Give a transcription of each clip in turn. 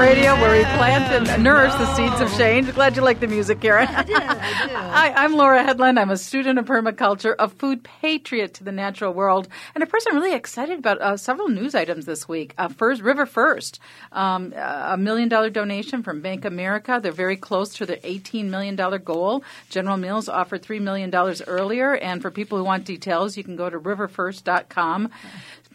Farm Radio, where we plant and nourish the seeds of change. Glad you like the music, Karen. I do. I'm Laura Headland. I'm a student of permaculture, a food patriot to the natural world, and a person really excited about several news items this week. First, River First, a $1 million donation from Bank America. They're very close to their $18 million goal. General Mills offered $3 million earlier, and for people who want details, you can go to riverfirst.com.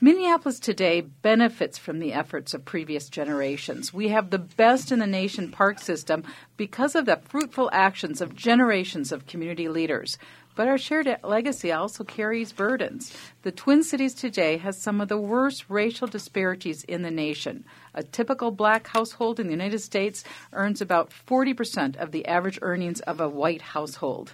Minneapolis today benefits from the efforts of previous generations. We have the best in the nation park system because of the fruitful actions of generations of community leaders. But our shared legacy also carries burdens. The Twin Cities today has some of the worst racial disparities in the nation. A typical black household in the United States earns about 40% of the average earnings of a white household.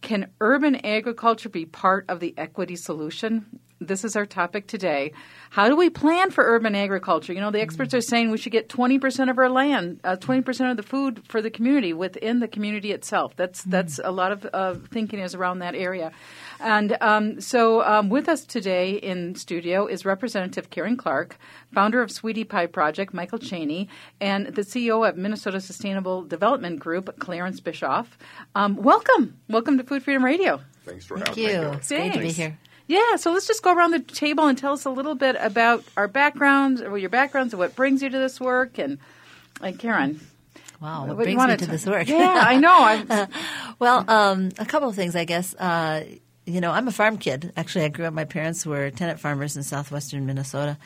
Can urban agriculture be part of the equity solution? This is our topic today. How do we plan for urban agriculture? You know, the experts are saying we should get 20% of our land, 20% of the food for the community within the community itself. That's a lot of thinking is around that area. And so with us today in studio is Representative Karen Clark, founder of Sweetie Pie Project, Michael Chaney, and the CEO of Minnesota Sustainable Development Group, Clarence Bischoff. Welcome. Welcome to Food Freedom Radio. Thanks for having me. Thank you. It's great to be here. Yeah, so let's just go around the table and tell us a little bit about our backgrounds, or your backgrounds, and what brings you to this work. And Karen, wow, what brings me to this work? Yeah, I know. Well, a couple of things, I guess. You know, I'm a farm kid. Actually, I grew up. My parents were tenant farmers in southwestern Minnesota.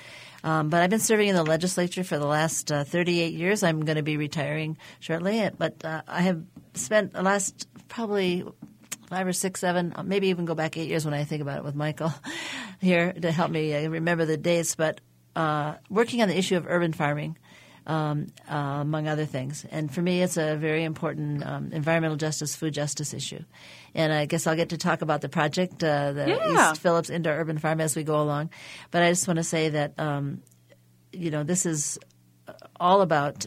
But I've been serving in the legislature for the last 38 years. I'm going to be retiring shortly, but I have spent the last probably 5 or 6, 7, maybe even go back 8 years when I think about it with Michael here to help me remember the dates. But working on the issue of urban farming, among other things. And for me, it's a very important environmental justice, food justice issue. And I guess I'll get to talk about the project, East Phillips Indoor Urban Farm, as we go along. But I just want to say that, you know, this is all about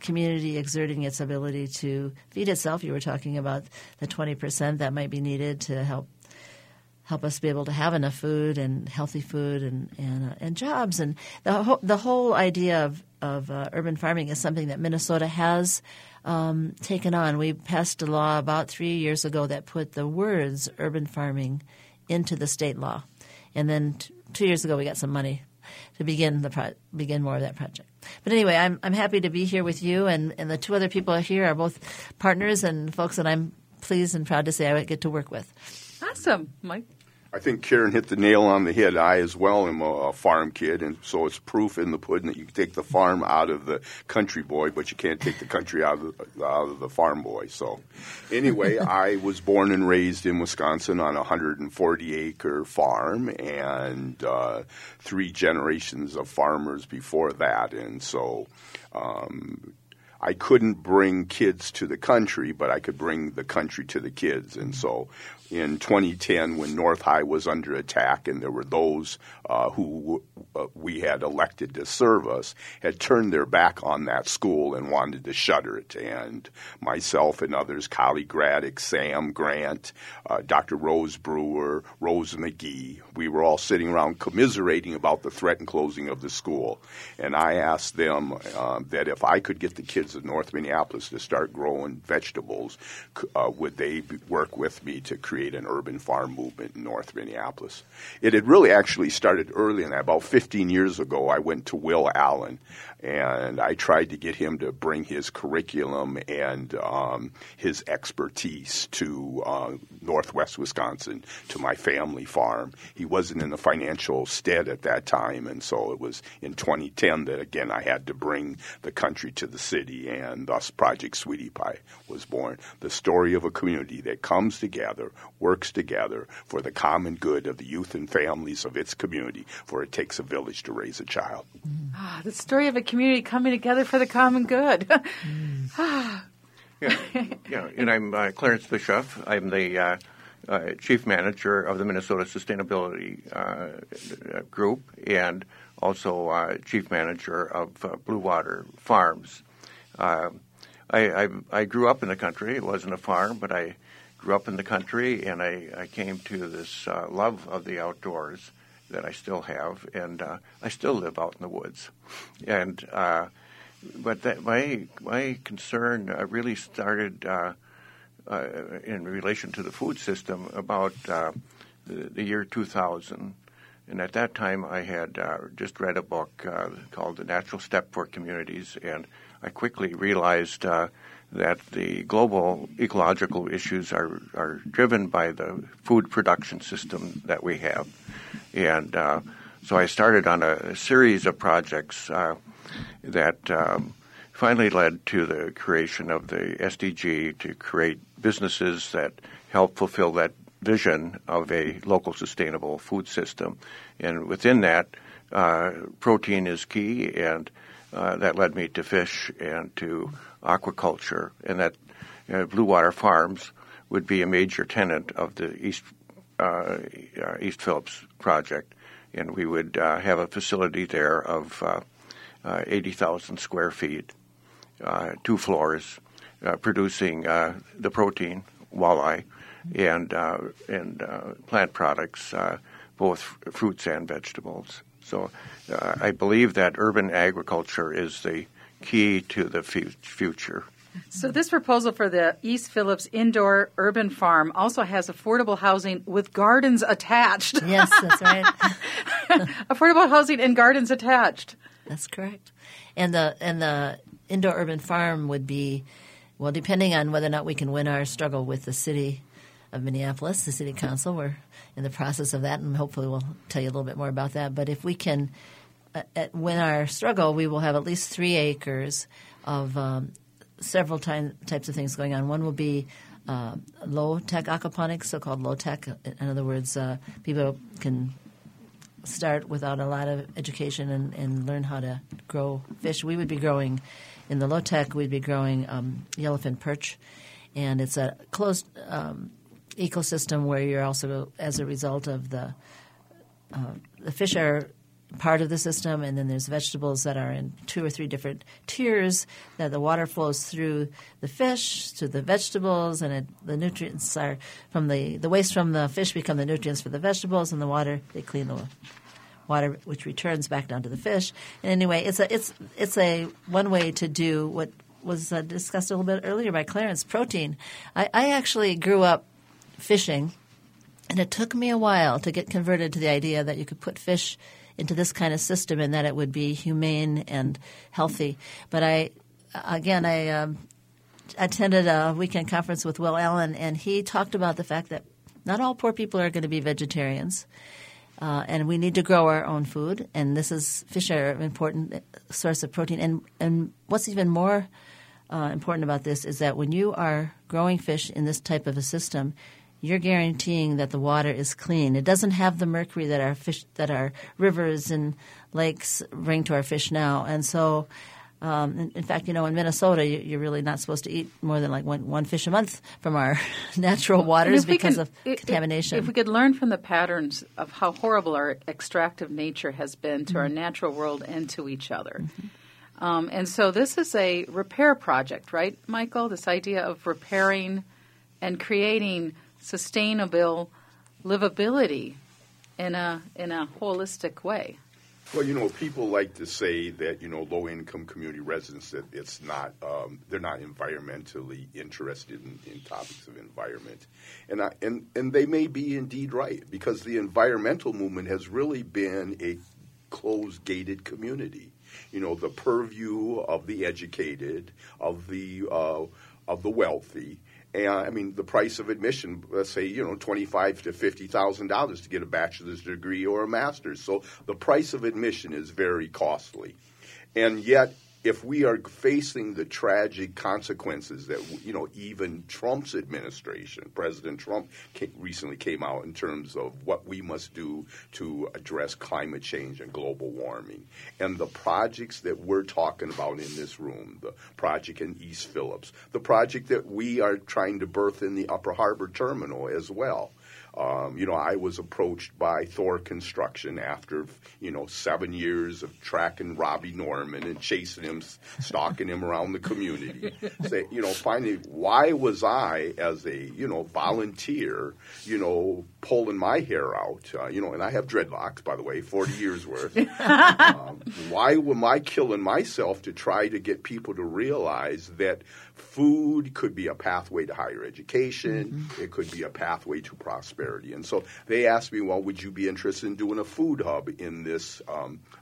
community exerting its ability to feed itself. You were talking about the 20% that might be needed to help us be able to have enough food and healthy food and jobs. And the whole idea of urban farming is something that Minnesota has taken on. We passed a law about 3 years ago that put the words urban farming into the state law. And then 2 years ago we got some money to begin begin more of that project. But anyway, I'm happy to be here with you, and the two other people here are both partners and folks that I'm pleased and proud to say I get to work with. Awesome. Mike? I think Karen hit the nail on the head. I as well am a farm kid, and so it's proof in the pudding that you can take the farm out of the country boy, but you can't take the country out of the farm boy. So anyway, I was born and raised in Wisconsin on a 140-acre farm and three generations of farmers before that. And so I couldn't bring kids to the country, but I could bring the country to the kids. And so in 2010, when North High was under attack and there were those who we had elected to serve us had turned their back on that school and wanted to shutter it. And myself and others, Collie Gratic, Sam Grant, Dr. Rose Brewer, Rose McGee, we were all sitting around commiserating about the threat and closing of the school. And I asked them that if I could get the kids of North Minneapolis to start growing vegetables, would they work with me to create an urban farm movement in North Minneapolis? It had really actually started early, and about 15 years ago I went to Will Allen, and I tried to get him to bring his curriculum and his expertise to northwest Wisconsin, to my family farm. He wasn't in the financial stead at that time, and so it was in 2010 that, again, I had to bring the country to the city. And thus Project Sweetie Pie was born, the story of a community that comes together, works together for the common good of the youth and families of its community, for it takes a village to raise a child. The story of a community coming together for the common good. Yeah, and I'm Clarence Bischoff. I'm the chief manager of the Minnesota Sustainability Group and also chief manager of Blue Water Farms. I grew up in the country. It wasn't a farm, but I grew up in the country, and I came to this love of the outdoors that I still have, and I still live out in the woods. And But that, my concern really started in relation to the food system about the year 2000. And at that time, I had just read a book called The Natural Step for Communities, and I quickly realized that the global ecological issues are driven by the food production system that we have. And so I started on a series of projects that finally led to the creation of the SDG to create businesses that help fulfill that vision of a local sustainable food system. And within that, protein is key, and that led me to fish and to aquaculture, and that Blue Water Farms would be a major tenant of the East Phillips project. And we would have a facility there of 80,000 square feet, 2 floors, producing the protein, walleye, and plant products, both fruits and vegetables. So I believe that urban agriculture is the key to the future. So this proposal for the East Phillips Indoor Urban Farm also has affordable housing with gardens attached. Yes, that's right. Affordable housing and gardens attached. That's correct. And the Indoor Urban Farm would be, well, depending on whether or not we can win our struggle with the city of Minneapolis, the city council, we're in the process of that, and hopefully we'll tell you a little bit more about that. But if we can win our struggle, we will have at least 3 acres of several types of things going on. One will be low-tech aquaponics, so-called low-tech. In other words, people can start without a lot of education and learn how to grow fish. We would be growing in the low-tech. We'd be growing yellowfin perch, and it's a closed ecosystem where you're also, as a result of the fish are part of the system, and then there's vegetables that are in 2 or 3 different tiers that the water flows through the fish to the vegetables, and the nutrients are from the waste from the fish become the nutrients for the vegetables, and the water, they clean the water, which returns back down to the fish. And anyway, it's a one way to do what was discussed a little bit earlier by Clarence, protein. I actually grew up fishing, and it took me a while to get converted to the idea that you could put fish into this kind of system and that it would be humane and healthy. But I attended a weekend conference with Will Allen, and he talked about the fact that not all poor people are going to be vegetarians, and we need to grow our own food. And fish are an important source of protein. And what's even more important about this is that when you are growing fish in this type of a system, you're guaranteeing that the water is clean. It doesn't have the mercury that our rivers and lakes bring to our fish now. And so, in fact, in Minnesota, you're really not supposed to eat more than like one fish a month from our natural waters because of contamination. If we could learn from the patterns of how horrible our extractive nature has been to our natural world and to each other. Mm-hmm. And so this is a repair project, right, Michael? This idea of repairing and creating sustainable livability in a holistic way. Well, people like to say that, low-income community residents, that it's not they're not environmentally interested in topics of environment. And they may be indeed right, because the environmental movement has really been a closed, gated community. The purview of the educated, of the wealthy, and the price of admission. Let's say $25,000 to $50,000 to get a bachelor's degree or a master's. So the price of admission is very costly, and yet if we are facing the tragic consequences that even Trump's administration, President Trump, recently came out in terms of what we must do to address climate change and global warming, and the projects that we're talking about in this room, the project in East Phillips, the project that we are trying to birth in the Upper Harbor Terminal as well. I was approached by Thor Construction after, 7 years of tracking Robbie Norman and chasing him, stalking him around the community. Say, finally, why was I, as a, volunteer, pulling my hair out, and I have dreadlocks, by the way, 40 years worth. Why am I killing myself to try to get people to realize that food could be a pathway to higher education, mm-hmm. It could be a pathway to prosperity. And so they asked me, well, would you be interested in doing a food hub in this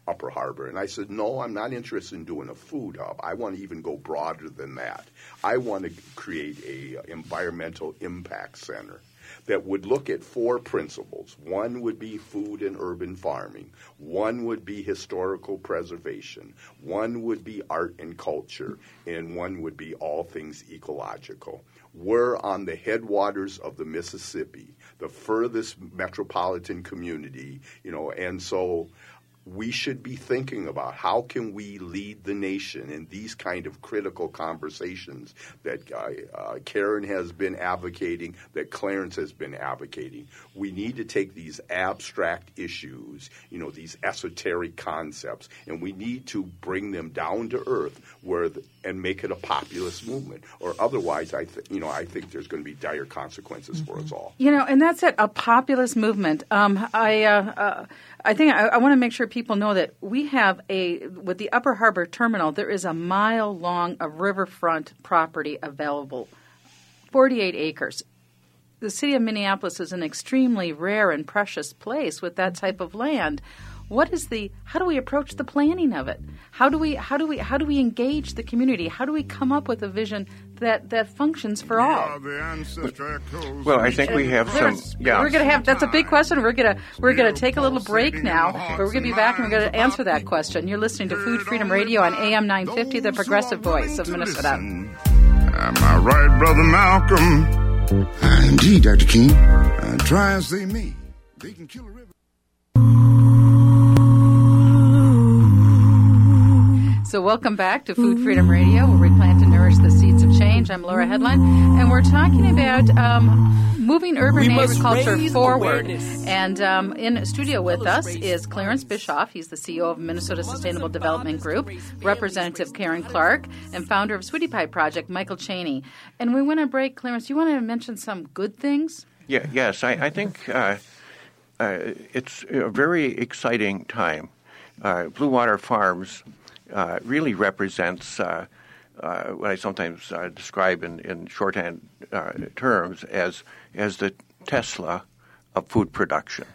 Upper Harbor? And I said, no, I'm not interested in doing a food hub. I want to even go broader than that. I want to create an environmental impact center that would look at four principles. One would be food and urban farming. One would be historical preservation. One would be art and culture. And one would be all things ecological. We're on the headwaters of the Mississippi, the furthest metropolitan community, and so we should be thinking about how can we lead the nation in these kind of critical conversations that Karen has been advocating, that Clarence has been advocating. We need to take these abstract issues, these esoteric concepts, and we need to bring them down to earth and make it a populist movement. Or otherwise, I think there's going to be dire consequences for us all. And that's it, a populist movement. I think I want to make sure people know that we have with the Upper Harbor Terminal, there is a mile long of riverfront property available, 48 acres. The city of Minneapolis is an extremely rare and precious place with that type of land. How do we approach the planning of it? How do we engage the community? How do we come up with a vision that functions for all? Well, I think we have some. Yeah. We're going to have. That's a big question. We're going to take a little break now, but we're going to be back and we're going to answer that question. You're listening to Food Freedom Radio on AM 950, the progressive voice of Minnesota. Am I right, Brother Malcolm? Indeed, Dr. King. Try as they may, they can kill a river. So welcome back to Food Freedom Radio, where we plant and nourish the seeds of change. I'm Laura Headland, and we're talking about moving urban agriculture forward. Awareness. And in studio with us is Clarence Bischoff. He's the CEO of Minnesota Sustainable Development Group, Representative Karen Clark, and founder of Sweetie Pie Project, Michael Chaney. And we went on break. Clarence, you want to mention some good things? Yeah. Yes, I think it's a very exciting time. Blue Water Farms really represents what I sometimes describe in shorthand terms as the Tesla of food production.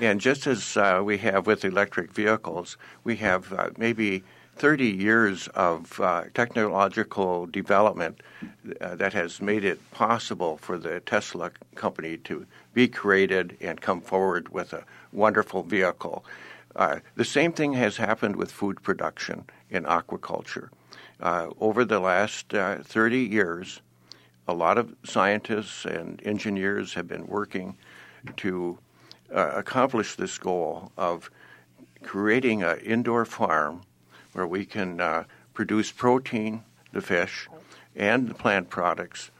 And just as we have with electric vehicles, we have maybe 30 years of technological development that has made it possible for the Tesla company to be created and come forward with a wonderful vehicle. The same thing has happened with food production in aquaculture. Over the last 30 years, a lot of scientists and engineers have been working to accomplish this goal of creating an indoor farm where we can produce protein, the fish, and the plant products.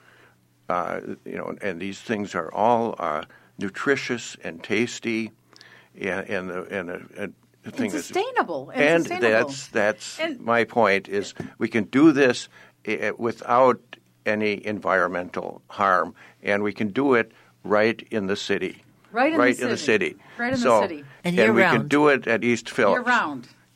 And these things are all nutritious and tasty. And the thing is sustainable. That's my point. Is we can do this without any environmental harm, and we can do it right in the city. Right in the city. And year round. We can do it at East Phillips.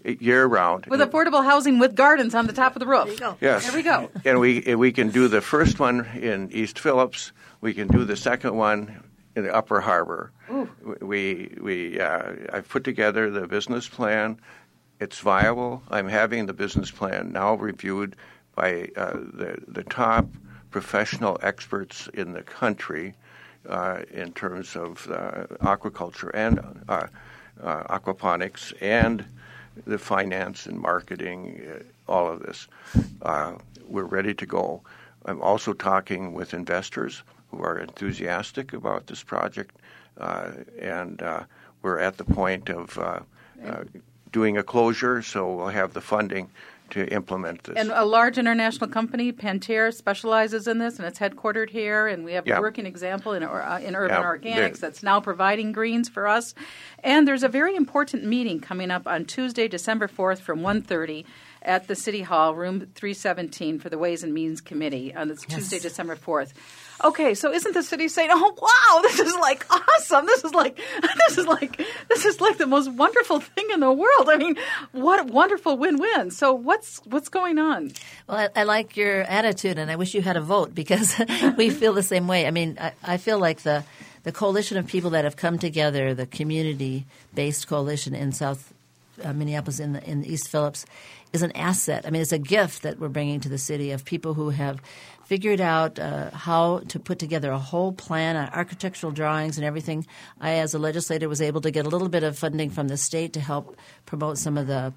Year round. With affordable housing, with gardens on the top of the roof. There you go. Yes. There we go. And we can do the first one in East Phillips. We can do the second one in the Upper Harbor. Ooh. I've put together the business plan. It's viable. I'm having the business plan now reviewed by the top professional experts in the country in terms of aquaculture and aquaponics and the finance and marketing, all of this. We're ready to go. I'm also talking with investors who are enthusiastic about this project, and we're at the point of doing a closure, so we'll have the funding to implement this. And a large international company, Pantera, specializes in this, and it's headquartered here. And we have a working example in Urban Organics that's now providing greens for us. And there's a very important meeting coming up on Tuesday, December 4th from 1:30 at the City Hall, room 317 for the Ways and Means Committee on Tuesday, December 4th. Okay, so isn't the city saying, "Oh, wow, this is like awesome. This is like the most wonderful thing in the world." I mean, what a wonderful win-win. So what's going on? Well, I like your attitude, and I wish you had a vote because we feel the same way. I mean, I feel like the coalition of people that have come together, the community-based coalition in South Minneapolis in East Phillips, is an asset. I mean, it's a gift that we're bringing to the city of people who have figured out how to put together a whole plan, architectural drawings and everything. I, as a legislator, was able to get a little bit of funding from the state to help promote some of the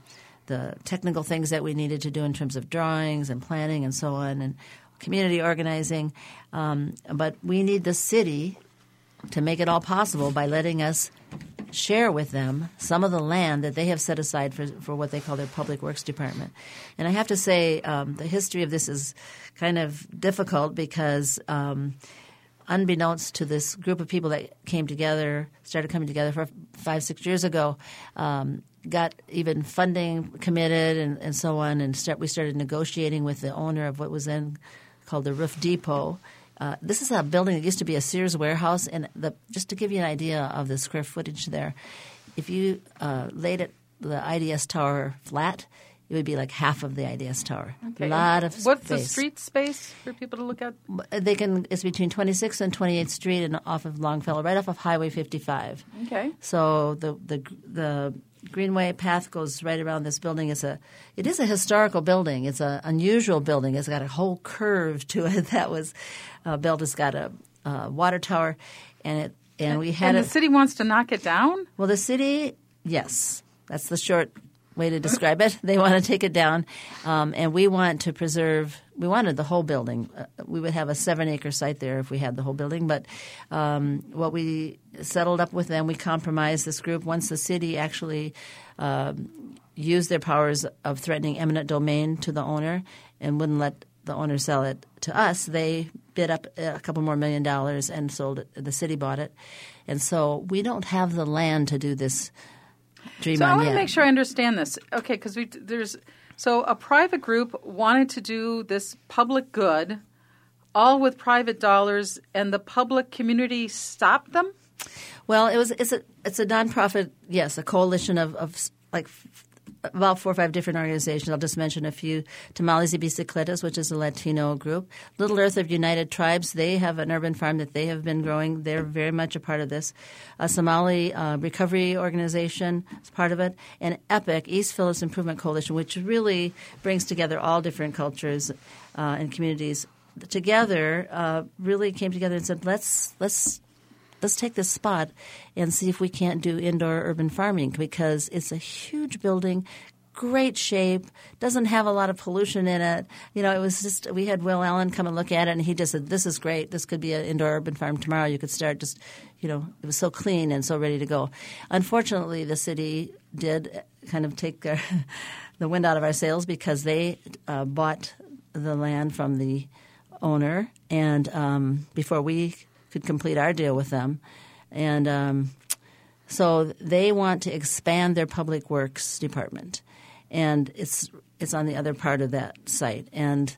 technical things that we needed to do in terms of drawings and planning and so on and community organizing. But we need the city to make it all possible by letting us share with them some of the land that they have set aside for what they call their public works department. And I have to say the history of this is kind of difficult because unbeknownst to this group of people that started coming together 5-6 years ago, got even funding committed and so on. And we started negotiating with the owner of what was then called the Roof Depot. This is a building that used to be a Sears warehouse, and just to give you an idea of the square footage there, if you laid the IDS Tower flat, it would be like half of the IDS Tower. Okay. A lot of space. What's the street space for people to look at? It's between 26th and 28th Street and off of Longfellow, right off of Highway 55. Okay. So the Greenway path goes right around this building. It is a historical building. It's an unusual building. It's got a whole curve to it that was built. It's got a water tower, and the city wants to knock it down? Well, the city, yes, that's the short way to describe it. They want to take it down, and we want to preserve. We wanted the whole building. We would have a 7-acre site there if we had the whole building. But what we settled up with them, we compromised this group. Once the city actually used their powers of threatening eminent domain to the owner and wouldn't let the owner sell it to us, they bid up a couple more $1 million and sold it. The city bought it. And so we don't have the land to do this. So I want to make sure I understand this. Okay, because so a private group wanted to do this public good, all with private dollars, and the public community stopped them? Well, it's a nonprofit, yes, a coalition of like about 4 or 5 different organizations. I'll just mention a few. Tamales y Bicicletas, which is a Latino group. Little Earth of United Tribes, they have an urban farm that they have been growing. They're very much a part of this. A Somali recovery organization is part of it. And EPIC, East Phillips Improvement Coalition, which really brings together all different cultures and communities together, really came together and said, let's take this spot and see if we can't do indoor urban farming because it's a huge building, great shape, doesn't have a lot of pollution in it. You know, it was just – we had Will Allen come and look at it, and he just said, this is great. This could be an indoor urban farm tomorrow. You could start just – you know, it was so clean and so ready to go. Unfortunately, the city did kind of take the wind out of our sails because they bought the land from the owner and before we – could complete our deal with them. And so they want to expand their public works department. And it's on the other part of that site. And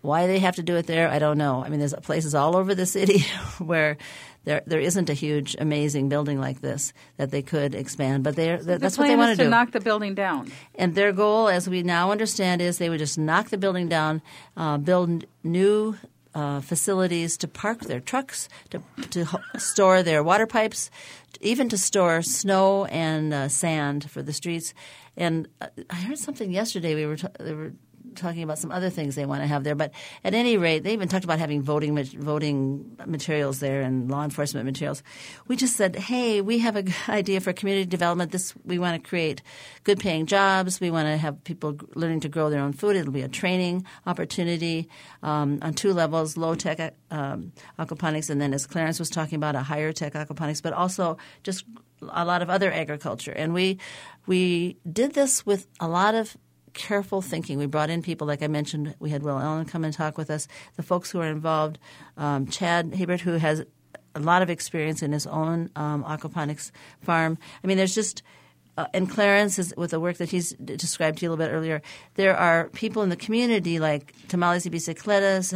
why they have to do it there, I don't know. I mean, there's places all over the city where there isn't a huge, amazing building like this that they could expand. But that's what they want to do. The plan is to knock the building down. And their goal, as we now understand, is they would just knock the building down, build new facilities to park their trucks, to store their water pipes, even to store snow and sand for the streets. And I heard something yesterday. They were talking about some other things they want to have there. But at any rate, they even talked about having voting materials there and law enforcement materials. We just said, hey, we have an idea for community development. We want to create good-paying jobs. We want to have people learning to grow their own food. It'll be a training opportunity on 2 levels, low-tech aquaponics, and then as Clarence was talking about, a higher-tech aquaponics, but also just a lot of other agriculture. And we did this with a lot of careful thinking. We brought in people, like I mentioned, we had Will Allen come and talk with us. The folks who are involved, Chad Hibbert, who has a lot of experience in his own aquaponics farm. I mean, there's just and Clarence is with the work that he's described to you a little bit earlier. There are people in the community like Tamales y Bicicletas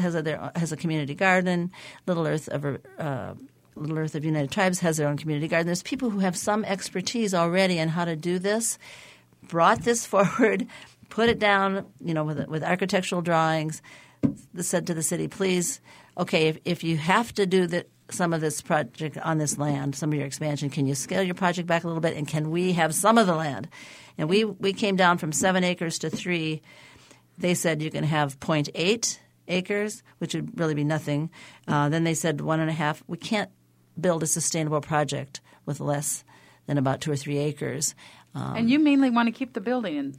has a community garden. Little Earth of United Tribes has their own community garden. There's people who have some expertise already in how to do this. Brought this forward, put it down, with architectural drawings. Said to the city, please, okay, if you have to do some of this project on this land, some of your expansion, can you scale your project back a little bit, and can we have some of the land? And we came down from 7 acres to 3. They said you can have 0.8 acres, which would really be nothing. Then they said 1.5. We can't build a sustainable project with less than about 2 or 3 acres. And you mainly want to keep the building in.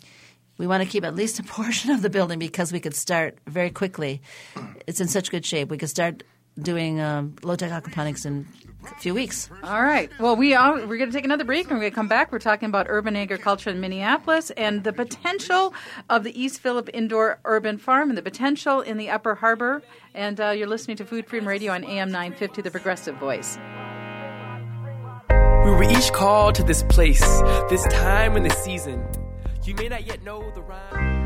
We want to keep at least a portion of the building because we could start very quickly. It's in such good shape. We could start doing low-tech aquaponics in a few weeks. All right. Well, we're going to take another break. When we come back, we're talking about urban agriculture in Minneapolis and the potential of the East Phillips Indoor Urban Farm and the potential in the Upper Harbor. And you're listening to Food Freedom Radio on AM 950, The Progressive Voice. We were each called to this place, this time in the season. You may not yet know the rhyme.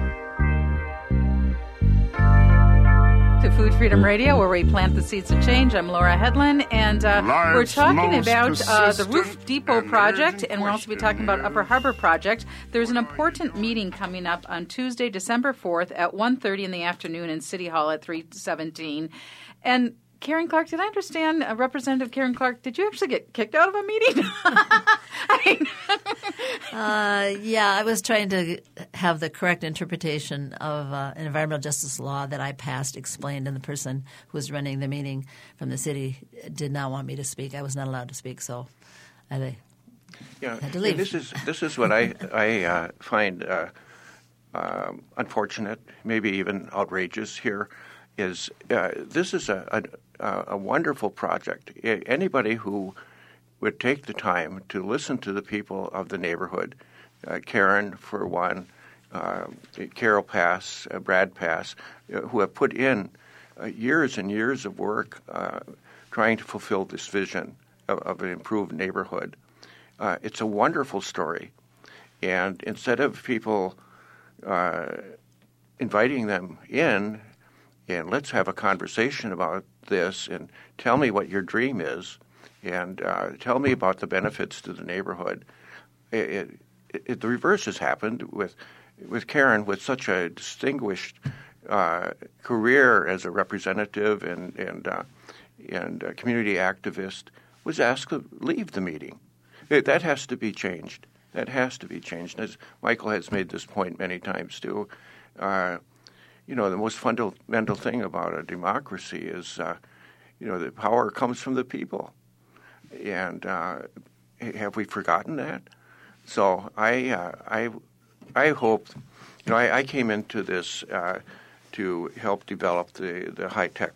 To Food Freedom Radio, where we plant the seeds of change. I'm Laura Headland, and we're talking about the Roof Depot project, and we'll also be talking about Upper Harbor project. There's an important meeting coming up on Tuesday, December 4th at 1:30 in the afternoon in City Hall at 317. And Karen Clark, did I understand, Representative Karen Clark, did you actually get kicked out of a meeting? Yeah, I was trying to have the correct interpretation of an environmental justice law that I passed explained, and the person who was running the meeting from the city did not want me to speak. I was not allowed to speak, so I had to leave. This is what I find unfortunate, maybe even outrageous here, is this is a wonderful project. Anybody who would take the time to listen to the people of the neighborhood, Karen for one, Carol Pass, Brad Pass, who have put in years and years of work trying to fulfill this vision of an improved neighborhood. It's a wonderful story. And instead of people inviting them in and let's have a conversation about this and tell me what your dream is, and tell me about the benefits to the neighborhood. The reverse has happened with Karen, with such a distinguished career as a representative and a community activist, was asked to leave the meeting. That has to be changed. That has to be changed. As Michael has made this point many times too, the most fundamental thing about a democracy is the power comes from the people. And have we forgotten that? So I hope I came into this to help develop the high tech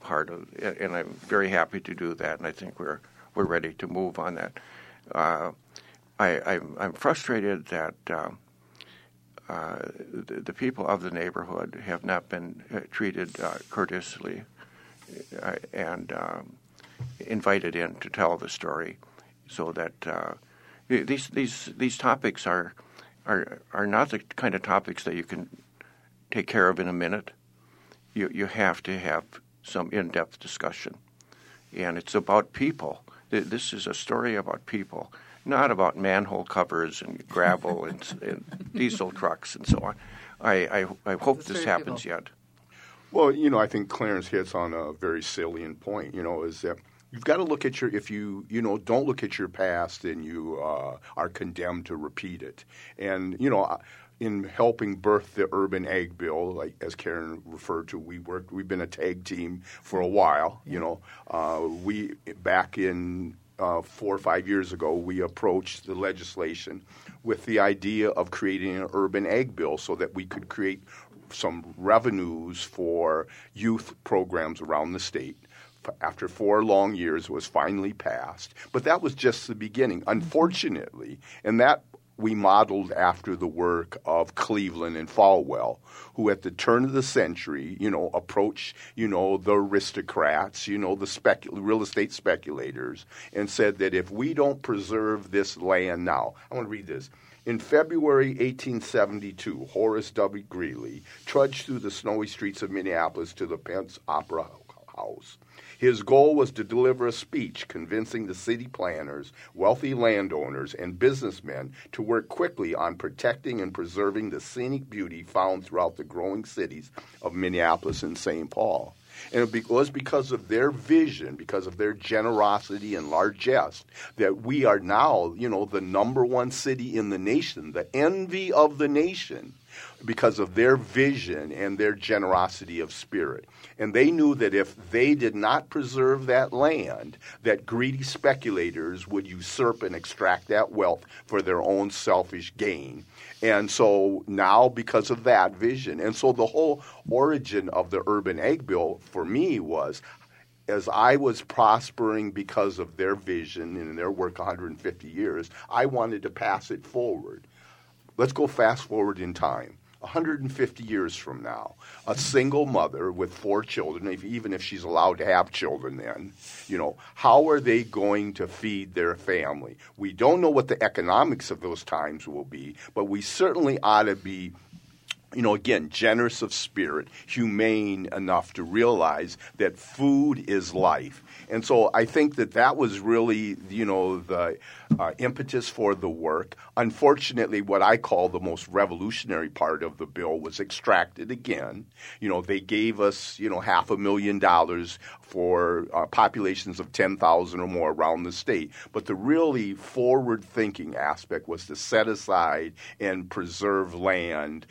part of it, and I'm very happy to do that. And I think we're ready to move on that. I'm frustrated that the people of the neighborhood have not been treated courteously and invited in to tell the story, so that these topics are not the kind of topics that you can take care of in a minute. You have to have some in-depth discussion, and it's about people. This is a story about people, not about manhole covers and gravel and diesel trucks and so on. I hope this happens yet. Well, I think Clarence hits on a very salient point, is that you've got to look at if you don't look at your past, then you are condemned to repeat it. And, in helping birth the Urban Ag Bill, like as Karen referred to, we've been a tag team for a while, we back in 4 or 5 years ago, we approached the legislation with the idea of creating an Urban Ag Bill so that we could create some revenues for youth programs around the state. After 4 long years, it was finally passed. But that was just the beginning, unfortunately. And that we modeled after the work of Cleveland and Falwell, who at the turn of the century, approached, the aristocrats, the real estate speculators, and said that if we don't preserve this land now, I want to read this. In February 1872, Horace W. Greeley trudged through the snowy streets of Minneapolis to the Pence Opera House. His goal was to deliver a speech convincing the city planners, wealthy landowners, and businessmen to work quickly on protecting and preserving the scenic beauty found throughout the growing cities of Minneapolis and St. Paul. And it was because of their vision, because of their generosity and largesse, that we are now, the number one city in the nation, the envy of the nation, because of their vision and their generosity of spirit. And they knew that if they did not preserve that land, that greedy speculators would usurp and extract that wealth for their own selfish gain. And so now, because of that vision, and so the whole origin of the urban egg bill for me was, as I was prospering because of their vision and their work 150 years, I wanted to pass it forward. Let's go fast forward in time. 150 years from now, a single mother with four children, even if she's allowed to have children then, how are they going to feed their family? We don't know what the economics of those times will be, but we certainly ought to be, again, generous of spirit, humane enough to realize that food is life. And so I think that was really, the impetus for the work. Unfortunately, what I call the most revolutionary part of the bill was extracted again. They gave us, $500,000 for populations of 10,000 or more around the state. But the really forward-thinking aspect was to set aside and preserve land,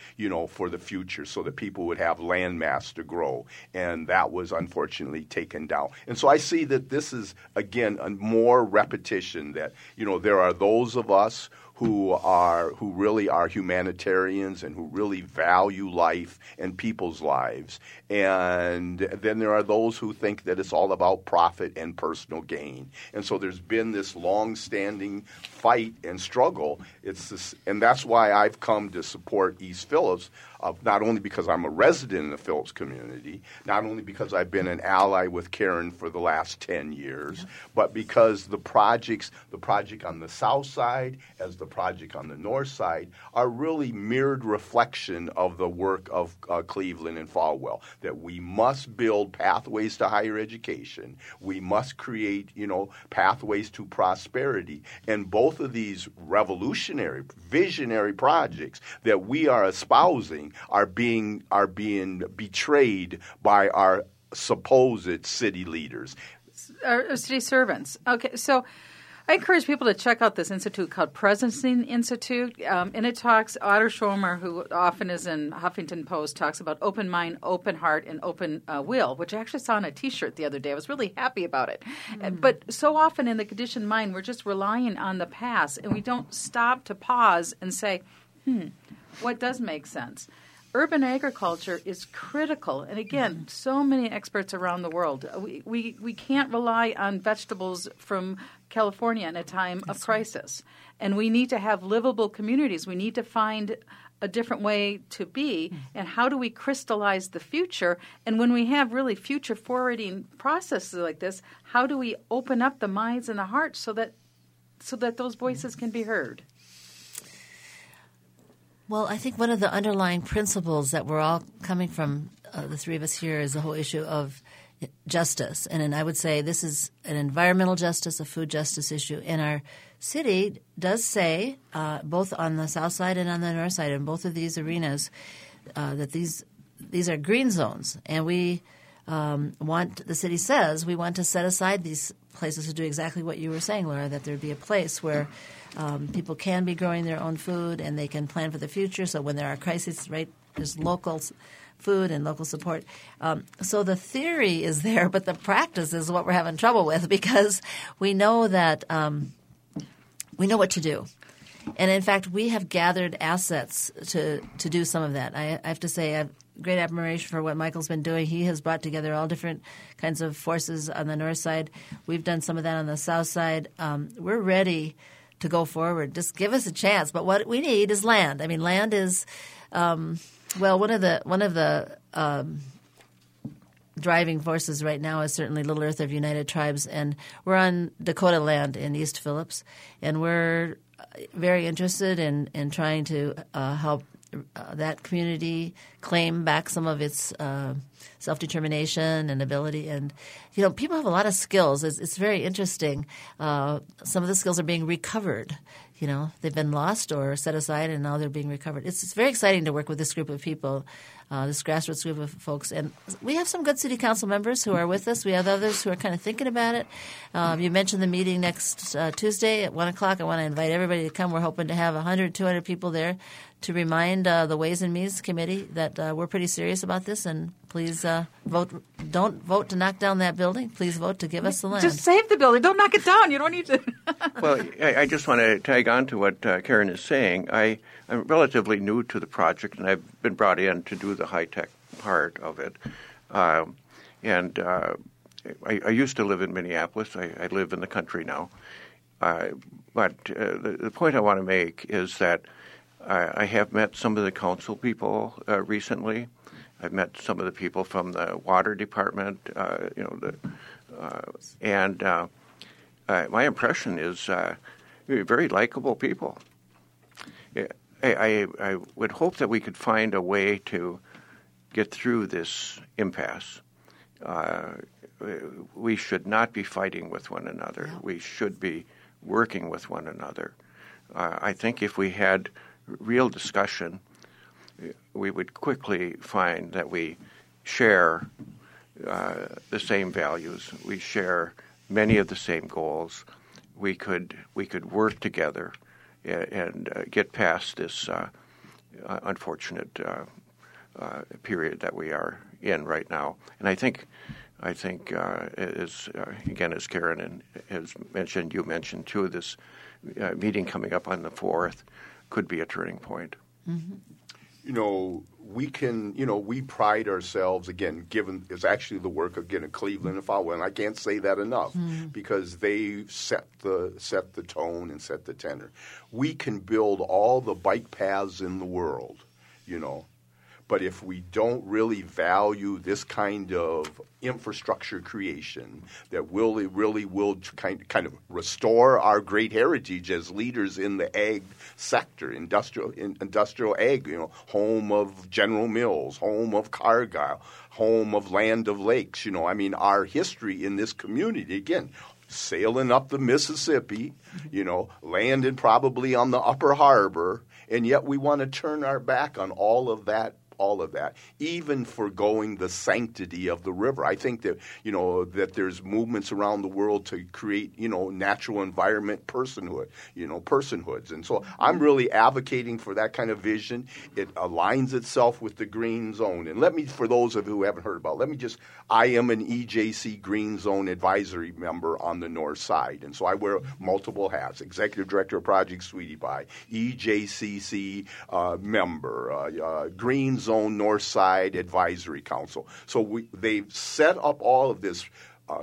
for the future so that people would have land mass to grow. And that was unfortunately taken down. And so I see that this is, again, a more repetition that, there are those of us who really are humanitarians and who really value life and people's lives. And then there are those who think that it's all about profit and personal gain. And so there's been this long-standing fight and struggle. And that's why I've come to support East Phillips, not only because I'm a resident in the Phillips community, not only because I've been an ally with Karen for the last 10 years, but because the project on the south side as the project on the north side are really mirrored reflection of the work of Cleveland and Falwell, that we must build pathways to higher education. We must create, pathways to prosperity. And both of these revolutionary, visionary projects that we are espousing are being betrayed by our supposed city leaders. Our city servants. Okay, so I encourage people to check out this institute called Presencing Institute, and it talks – Otter Schomer, who often is in Huffington Post, talks about open mind, open heart, and open will, which I actually saw on a T-shirt the other day. I was really happy about it. Mm-hmm. But so often in the conditioned mind, we're just relying on the past, and we don't stop to pause and say, what does make sense? Urban agriculture is critical, and again, so many experts around the world. We can't rely on vegetables from California in a time of crisis, and we need to have livable communities. We need to find a different way to be, and how do we crystallize the future? And when we have really future-forwarding processes like this, how do we open up the minds and the hearts so that those voices can be heard? Well, I think one of the underlying principles that we're all coming from, the three of us here, is the whole issue of justice. And I would say this is an environmental justice, a food justice issue. And our city does say, both on the south side and on the north side, in both of these arenas, that these are green zones. And we the city says we want to set aside these places to do exactly what you were saying, Laura, that there would be a place where people can be growing their own food and they can plan for the future. So when there are crises, right, there's local food and local support. So the theory is there, but the practice is what we're having trouble with, because we know that we know what to do. And, in fact, we have gathered assets to do some of that. I have to say I have great admiration for what Michael's been doing. He has brought together all different kinds of forces on the north side. We've done some of that on the south side. We're ready to go forward. Just give us a chance. But what we need is land. I mean, land is well, one of the driving forces right now is certainly Little Earth of United Tribes, and we're on Dakota land in East Phillips, and we're very interested in trying to help that community claim back some of its self-determination and ability. And, you know, people have a lot of skills. It's very interesting. Some of the skills are being recovered. You know, they've been lost or set aside, and now they're being recovered. It's very exciting to work with this group of people, this grassroots group of folks. And we have some good city council members who are with us. We have others who are kind of thinking about it. You mentioned the meeting next Tuesday at 1 o'clock. I want to invite everybody to come. We're hoping to have 100, 200 people there to remind the Ways and Means Committee that we're pretty serious about this, and please vote. Don't vote to knock down that building. Please vote to give us the land. Just save the building. Don't knock it down. You don't need to. Well, I just want to tag on to what Karen is saying. I'm relatively new to the project, and I've been brought in to do the high-tech part of it. I used to live in Minneapolis. I live in the country now. But the point I want to make is that I have met some of the council people recently. I've met some of the people from the water department, my impression is very likable people. I would hope that we could find a way to get through this impasse. We should not be fighting with one another. Yeah. We should be working with one another. I think if we had real discussion, we would quickly find that we share the same values. We share many of the same goals. We could work together and get past this unfortunate period that we are in right now. And I think is again, as Karen has mentioned, you mentioned too, this meeting coming up on the 4th. Could be a turning point. Mm-hmm. You know, we pride ourselves, again, given is actually the work again of Cleveland and Falwell, and I can't say that enough because they set the tone and set the tenor. We can build all the bike paths in the world, you know, but if we don't really value this kind of infrastructure creation that really will kind of restore our great heritage as leaders in the ag sector, industrial ag, you know, home of General Mills, home of Cargill, home of Land of Lakes. You know, I mean, our history in this community, again, sailing up the Mississippi, you know, landing probably on the Upper Harbor, and yet we want to turn our back on all of that, even forgoing the sanctity of the river. I think that, you know, that there's movements around the world to create, you know, natural environment personhoods. And so I'm really advocating for that kind of vision. It aligns itself with the Green Zone. And let me, for those of you who haven't heard about it, I am an EJC Green Zone advisory member on the north side. And so I wear multiple hats, executive director of Project Sweetie Pie, EJCC member, Green Zone North Side Advisory Council. So they've set up all of this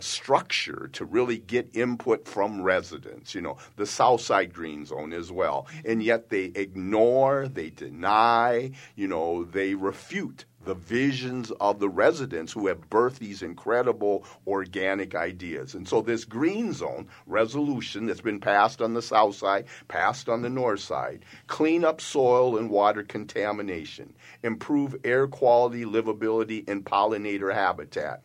structure to really get input from residents, you know, the South Side Green Zone as well. And yet they ignore, they deny, you know, they refute the visions of the residents who have birthed these incredible organic ideas. And so this Green Zone resolution that's been passed on the south side, passed on the north side, clean up soil and water contamination, improve air quality, livability, and pollinator habitat,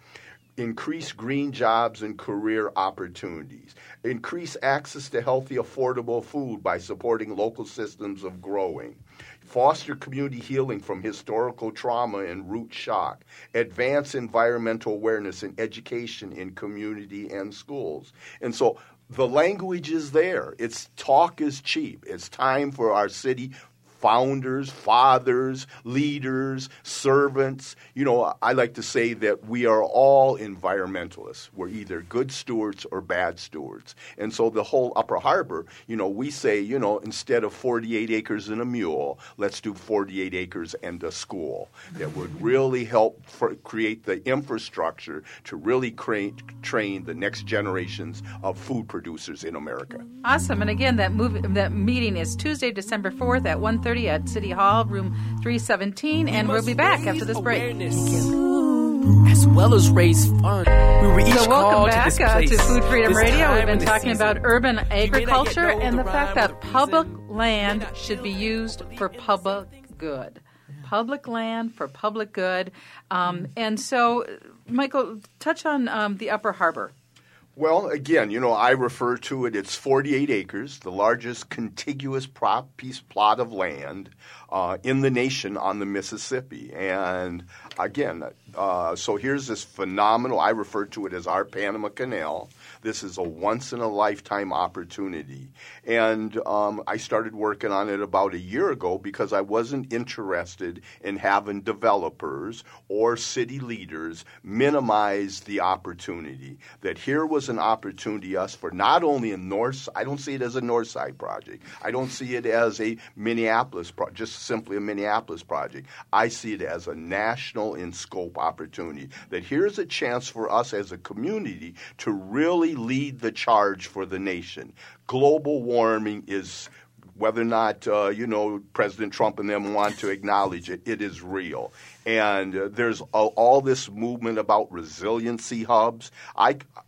increase green jobs and career opportunities, increase access to healthy, affordable food by supporting local systems of growing, foster community healing from historical trauma and root shock, advance environmental awareness and education in community and schools. And so the language is there. It's talk is cheap. It's time for our city founders, fathers, leaders, servants. You know, I like to say that we are all environmentalists. We're either good stewards or bad stewards. And so the whole Upper Harbor, you know, we say, you know, instead of 48 acres and a mule, let's do 48 acres and a school. That would really help create the infrastructure to really train the next generations of food producers in America. Awesome. And again, that meeting is Tuesday, December 4th at 1:30 at City Hall, room 317. And we'll be back after this break. As well as raise funds. So welcome back to Food Freedom Radio. We've been talking about urban agriculture and the fact that public land should be used for public good. Public land for public good. And so, Michael, touch on the Upper Harbor. Well, again, you know, I refer to it, it's 48 acres, the largest contiguous plot of land in the nation on the Mississippi. And again, so here's this phenomenal, I refer to it as our Panama Canal. This is a once-in-a-lifetime opportunity. And I started working on it about a year ago because I wasn't interested in having developers or city leaders minimize the opportunity. That here was an opportunity us for not only a north, I don't see it as a north side project. I don't see it as a Minneapolis project, just simply a Minneapolis project. I see it as a national in scope opportunity. That here's a chance for us as a community to really lead the charge for the nation. Global warming is, whether or not, you know, President Trump and them want to acknowledge it, it is real. And there's all this movement about resiliency hubs.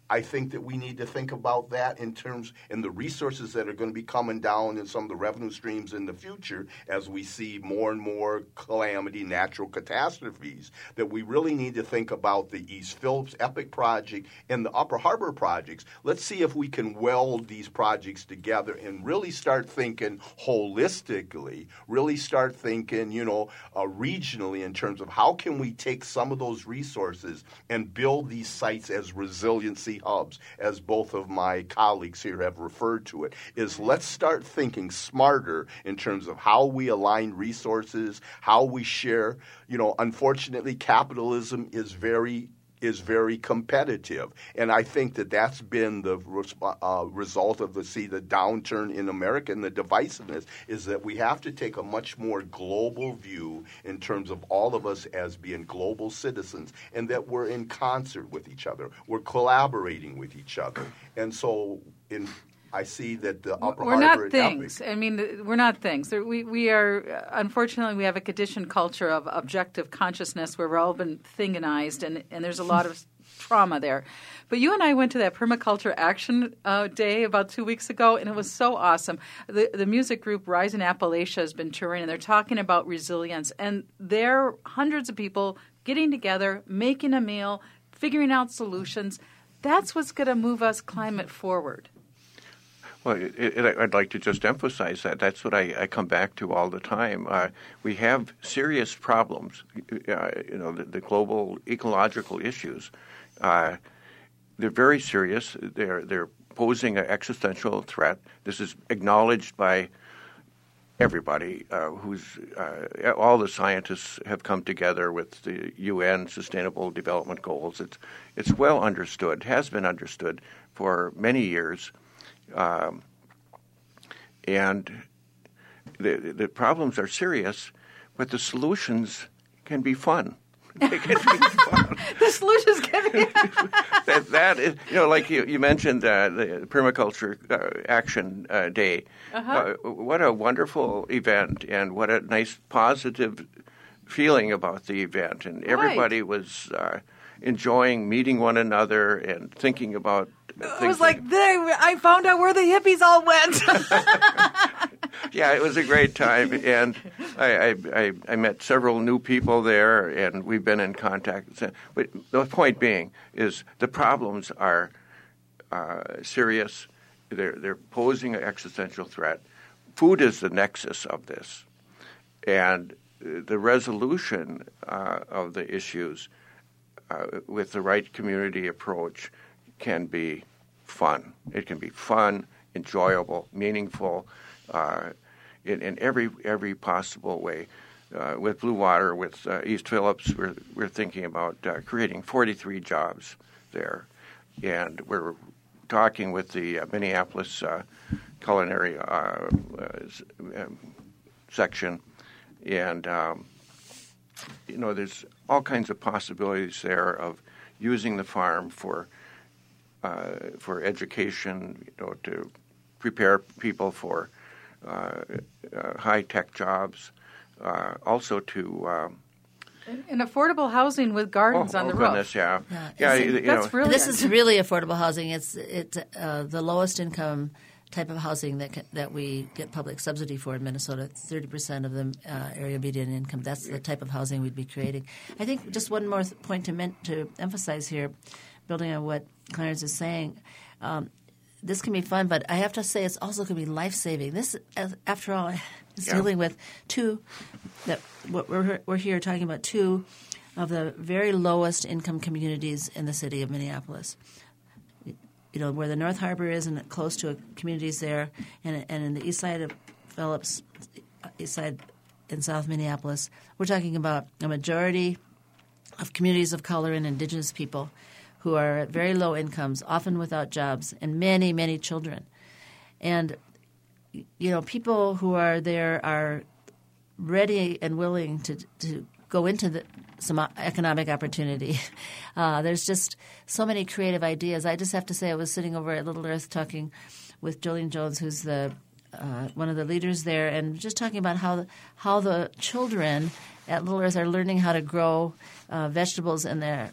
I think that we need to think about that in terms and the resources that are going to be coming down in some of the revenue streams in the future as we see more and more calamity, natural catastrophes, that we really need to think about the East Phillips EPIC project and the Upper Harbor projects. Let's see if we can weld these projects together and really start thinking holistically, really start thinking, you know, regionally in terms of how can we take some of those resources and build these sites as resiliency hubs, as both of my colleagues here have referred to it, is let's start thinking smarter in terms of how we align resources, how we share. You know, unfortunately, capitalism is very competitive, and I think that that's been the result of the downturn in America and the divisiveness is that we have to take a much more global view in terms of all of us as being global citizens, and that we're in concert with each other, we're collaborating with each other, and so I see that the Upper Harbor. We're not things. I mean, we're not things. We are, unfortunately, we have a conditioned culture of objective consciousness where we're all been thinganized, and there's a lot of trauma there. But you and I went to that Permaculture Action Day about 2 weeks ago, and it was so awesome. The music group Rise in Appalachia has been touring, and they're talking about resilience. And there are hundreds of people getting together, making a meal, figuring out solutions. That's what's going to move us climate forward. Well, I'd like to just emphasize that. That's what I come back to all the time. We have serious problems, you know, the global ecological issues. They're very serious. They're posing an existential threat. This is acknowledged by everybody all the scientists have come together with the UN Sustainable Development Goals. It's well understood, has been understood for many years. And the problems are serious, but the solutions can be fun. They can be fun. The solutions can be fun. that is, you know, like you mentioned the Permaculture Action Day. Uh-huh. What a wonderful event, and what a nice positive feeling about the event. And everybody was enjoying meeting one another and thinking about. It was like, I found out where the hippies all went. Yeah, it was a great time, and I met several new people there, and we've been in contact. But the point being is the problems are serious. They're posing an existential threat. Food is the nexus of this, and the resolution of the issues with the right community approach can be fun. It can be fun, enjoyable, meaningful. in every possible way. With Blue Water, with East Phillips, we're thinking about creating 43 jobs there, and we're talking with the Minneapolis culinary section, and you know, there's all kinds of possibilities there of using the farm for education, you know, to prepare people for high-tech jobs. Also to and affordable housing with gardens on the roof. Goodness, yeah. Really, this is really affordable housing. It's the lowest income type of housing that we get public subsidy for in Minnesota. 30% of the area median income. That's the type of housing we'd be creating. I think just one more point to emphasize here, building on what Clarence is saying. This can be fun, but I have to say it's also going to be life-saving. This, after all, is dealing with we're here talking about two of the very lowest income communities in the city of Minneapolis. You know, where the North Harbor is and close to communities there, and in the east side of Phillips, east side in South Minneapolis, we're talking about a majority of communities of color and indigenous people who are at very low incomes, often without jobs, and many, many children. And, you know, people who are there are ready and willing to go into some economic opportunity. There's just so many creative ideas. I just have to say I was sitting over at Little Earth talking with Jolene Jones, who's the one of the leaders there, and just talking about how the children at Little Earth are learning how to grow vegetables in the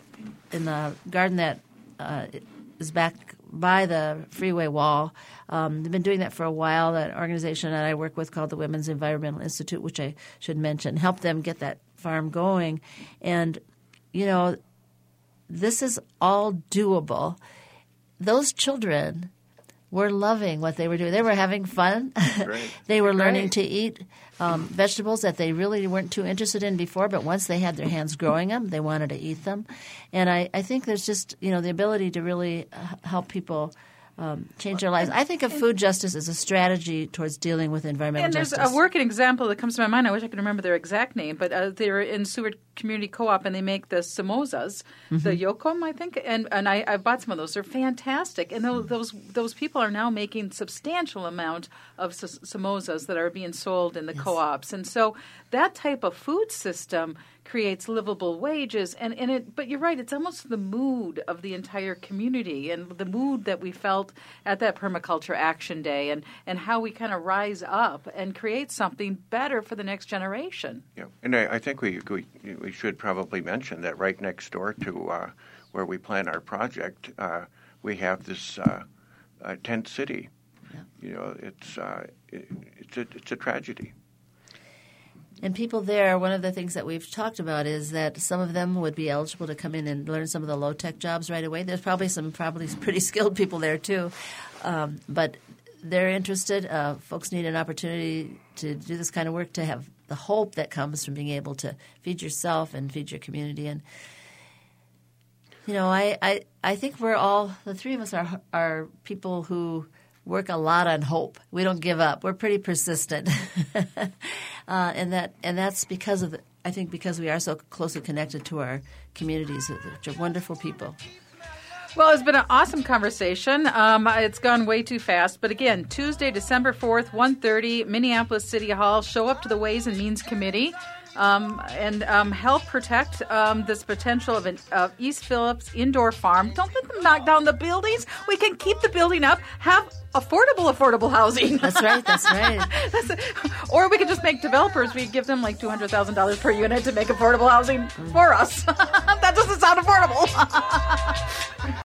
garden that is back by the freeway wall. They've been doing that for a while. An organization that I work with called the Women's Environmental Institute, which I should mention, helped them get that farm going. And, you know, this is all doable. Those children were loving what they were doing. They were having fun. Right. They were learning to eat vegetables that they really weren't too interested in before, but once they had their hands growing them, they wanted to eat them. And I think there's just, you know, the ability to really help people change their lives. I think of food justice as a strategy towards dealing with environmental justice. And there's a working example that comes to my mind. I wish I could remember their exact name, but they're in Seward Community Co-op, and they make the samosas, the yokom, I think, and I bought some of those. They're fantastic, and those people are now making substantial amount of samosas that are being sold in the co-ops, and so that type of food system creates livable wages, and it. But you're right; it's almost the mood of the entire community, and the mood that we felt at that Permaculture Action Day, and how we kind of rise up and create something better for the next generation. Yeah, and I think we should probably mention that right next door to where we plan our project, we have this tent city. Yeah. You know, it's a tragedy. And people there, one of the things that we've talked about is that some of them would be eligible to come in and learn some of the low-tech jobs right away. There's probably some pretty skilled people there too, but they're interested. Folks need an opportunity to do this kind of work, to have the hope that comes from being able to feed yourself and feed your community. And, you know, I think we're all – the three of us are people who work a lot on hope. We don't give up. We're pretty persistent. and that's because of – I think because we are so closely connected to our communities, which are wonderful people. Well, it's been an awesome conversation. It's gone way too fast. But again, Tuesday, December 4th, 1:30, Minneapolis City Hall. Show up to the Ways and Means Committee and help protect this potential of East Phillips Indoor Farm. Don't let them knock down the buildings. We can keep the building up. Have affordable housing. That's right. Or we could just make developers. We give them like $200,000 per unit to make affordable housing for us. That doesn't sound affordable.